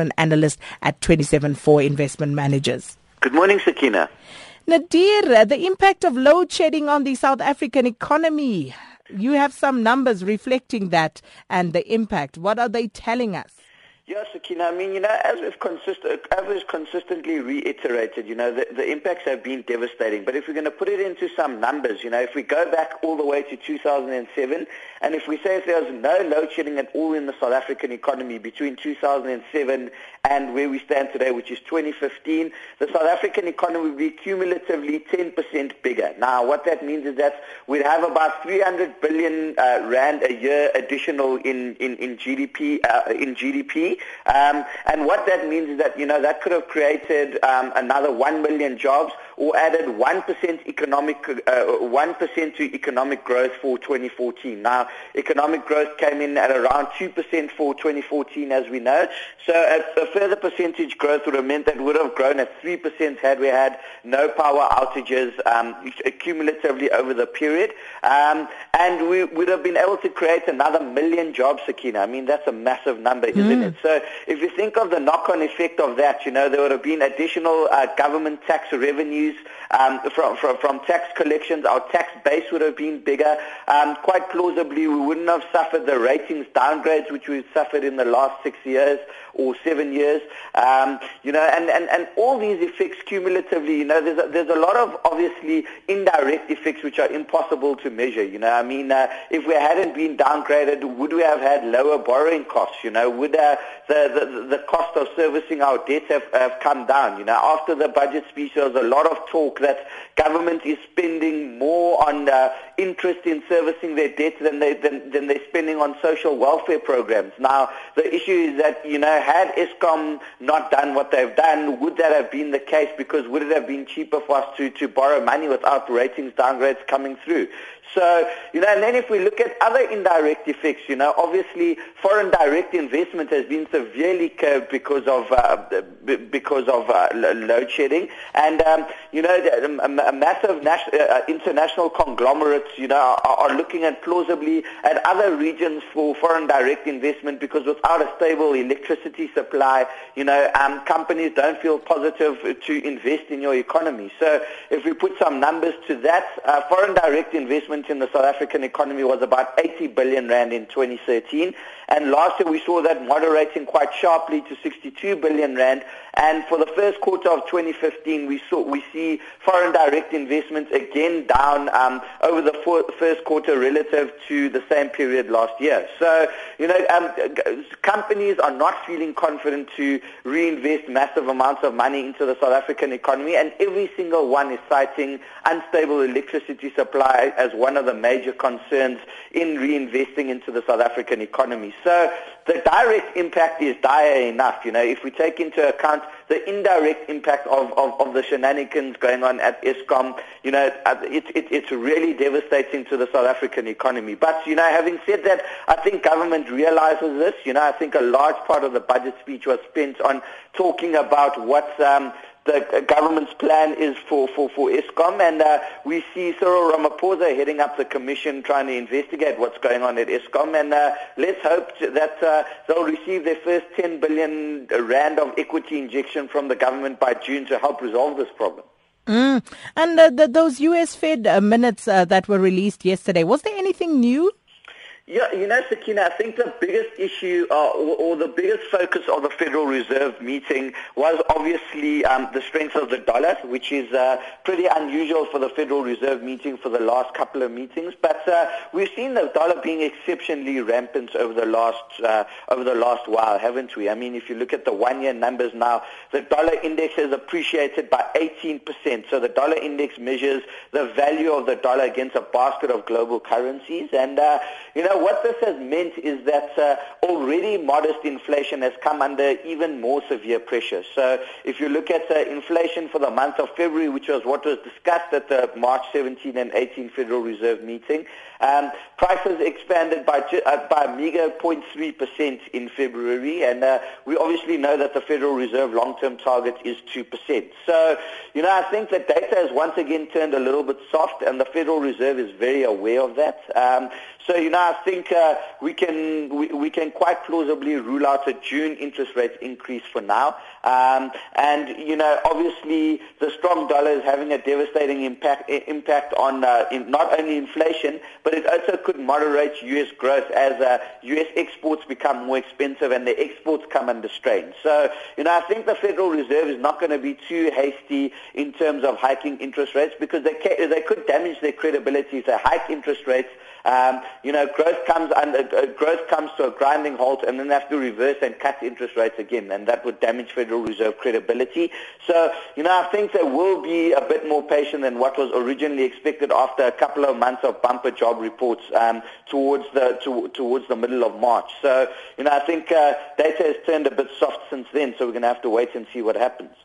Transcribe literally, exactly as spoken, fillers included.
investment analyst at two seventy-four Investment Managers. Good morning, Sakina. Nadir, the impact of load shedding on the South African economy. You have some numbers reflecting that and the impact. What are they telling us? Yes, Sakina, I mean, you know, as we've, consist- as we've consistently reiterated, you know, the, the impacts have been devastating. But if we're going to put it into some numbers, you know, if we go back all the way to two thousand seven, and if we say if there was no load shedding at all in the South African economy between two thousand seven and where we stand today, which is twenty fifteen, the South African economy would be cumulatively ten percent bigger. Now, what that means is that we'd have about three hundred billion uh, rand a year additional in, in, in G D P, uh, in G D P. Um, and what that means is that, you know, that could have created um, another one million jobs or added one percent economic, uh, one percent to economic growth for twenty fourteen. Now, economic growth came in at around two percent for twenty fourteen, as we know. So a, a further percentage growth would have meant that would have grown at three percent had we had no power outages um, cumulatively over the period. Um, and we would have been able to create another million jobs, Sakina. I mean, that's a massive number, isn't mm. it? So if you think of the knock-on effect of that, you know, there would have been additional uh, government tax revenue Um, from, from, from tax collections. Our tax base would have been bigger. Um, quite plausibly, we wouldn't have suffered the ratings downgrades which we've suffered in the last six years or seven years. Um, you know, and, and, and all these effects cumulatively, you know, there's a, there's a lot of obviously indirect effects which are impossible to measure. You know, I mean, uh, if we hadn't been downgraded, would we have had lower borrowing costs? You know, would uh, the, the the cost of servicing our debts have, have come down? You know, after the budget speech, there was a lot of talk that government is spending more on uh, interest in servicing their debt than, they, than, than they're spending on social welfare programs. Now, the issue is that, you know, had Eskom not done what they've done, would that have been the case? Because would it have been cheaper for us to, to borrow money without ratings downgrades coming through? So, you know, and then if we look at other indirect effects, you know, obviously foreign direct investment has been severely curbed because of uh, because of uh, load shedding. And, um, you know, a massive national, uh, international conglomerates, you know, are, are looking at plausibly at other regions for foreign direct investment because without a stable electricity supply, you know, um, companies don't feel positive to invest in your economy. So if we put some numbers to that, uh, foreign direct investment in the South African economy was about eighty billion rand in twenty thirteen, and last year we saw that moderating quite sharply to sixty-two billion rand, and for the first quarter of twenty fifteen we saw we see foreign direct investments again down um, over the for- first quarter relative to the same period last year. So, you know, um, companies are not feeling confident to reinvest massive amounts of money into the South African economy, and every single one is citing unstable electricity supply as well. One of the major concerns in reinvesting into the South African economy. So the direct impact is dire enough. You know, if we take into account the indirect impact of, of, of the shenanigans going on at Eskom, you know, it, it, it's really devastating to the South African economy. But, you know, having said that, I think government realizes this. You know, I think a large part of the budget speech was spent on talking about what's um, the government's plan is for, for, for Eskom, and uh, we see Cyril Ramaphosa heading up the commission trying to investigate what's going on at Eskom, and uh, let's hope that uh, they'll receive their first ten billion rand of equity injection from the government by June to help resolve this problem. Mm. And uh, the, those U S Fed uh, minutes uh, that were released yesterday, was there anything new? Yeah, you know, Sakina, I think the biggest issue uh, or, or the biggest focus of the Federal Reserve meeting was obviously um, the strength of the dollar, which is uh, pretty unusual for the Federal Reserve meeting for the last couple of meetings. But uh, we've seen the dollar being exceptionally rampant over the last uh, over the last while, haven't we? I mean, if you look at the one-year numbers now, the dollar index has appreciated by eighteen percent. So the dollar index measures the value of the dollar against a basket of global currencies, and uh, you know. What this has meant is that uh, already modest inflation has come under even more severe pressure. So if you look at uh, inflation for the month of February, which was what was discussed at the March seventeenth and eighteenth Federal Reserve meeting, um, prices expanded by, uh, by a meager zero point three percent in February, and uh, we obviously know that the Federal Reserve long-term target is two percent. So, you know, I think the data has once again turned a little bit soft, and the Federal Reserve is very aware of that. Um, so, you know, I think uh, we can we, we can quite plausibly rule out a June interest rate increase for now. Um, and you know, obviously, the strong dollar is having a devastating impact impact on uh, in not only inflation, but it also could moderate U S growth as uh, U S exports become more expensive and the exports come under strain. So, you know, I think the Federal Reserve is not going to be too hasty in terms of hiking interest rates, because they ca- they could damage their credibility if they hike interest rates. Um, you know, growth comes under, uh, growth comes to a grinding halt, and then they have to reverse and cut interest rates again, and that would damage Federal Reserve credibility. So, you know, I think they will be a bit more patient than what was originally expected after a couple of months of bumper job reports um, towards the to, towards the middle of March. So, you know, I think uh, data has turned a bit soft since then, so we're going to have to wait and see what happens.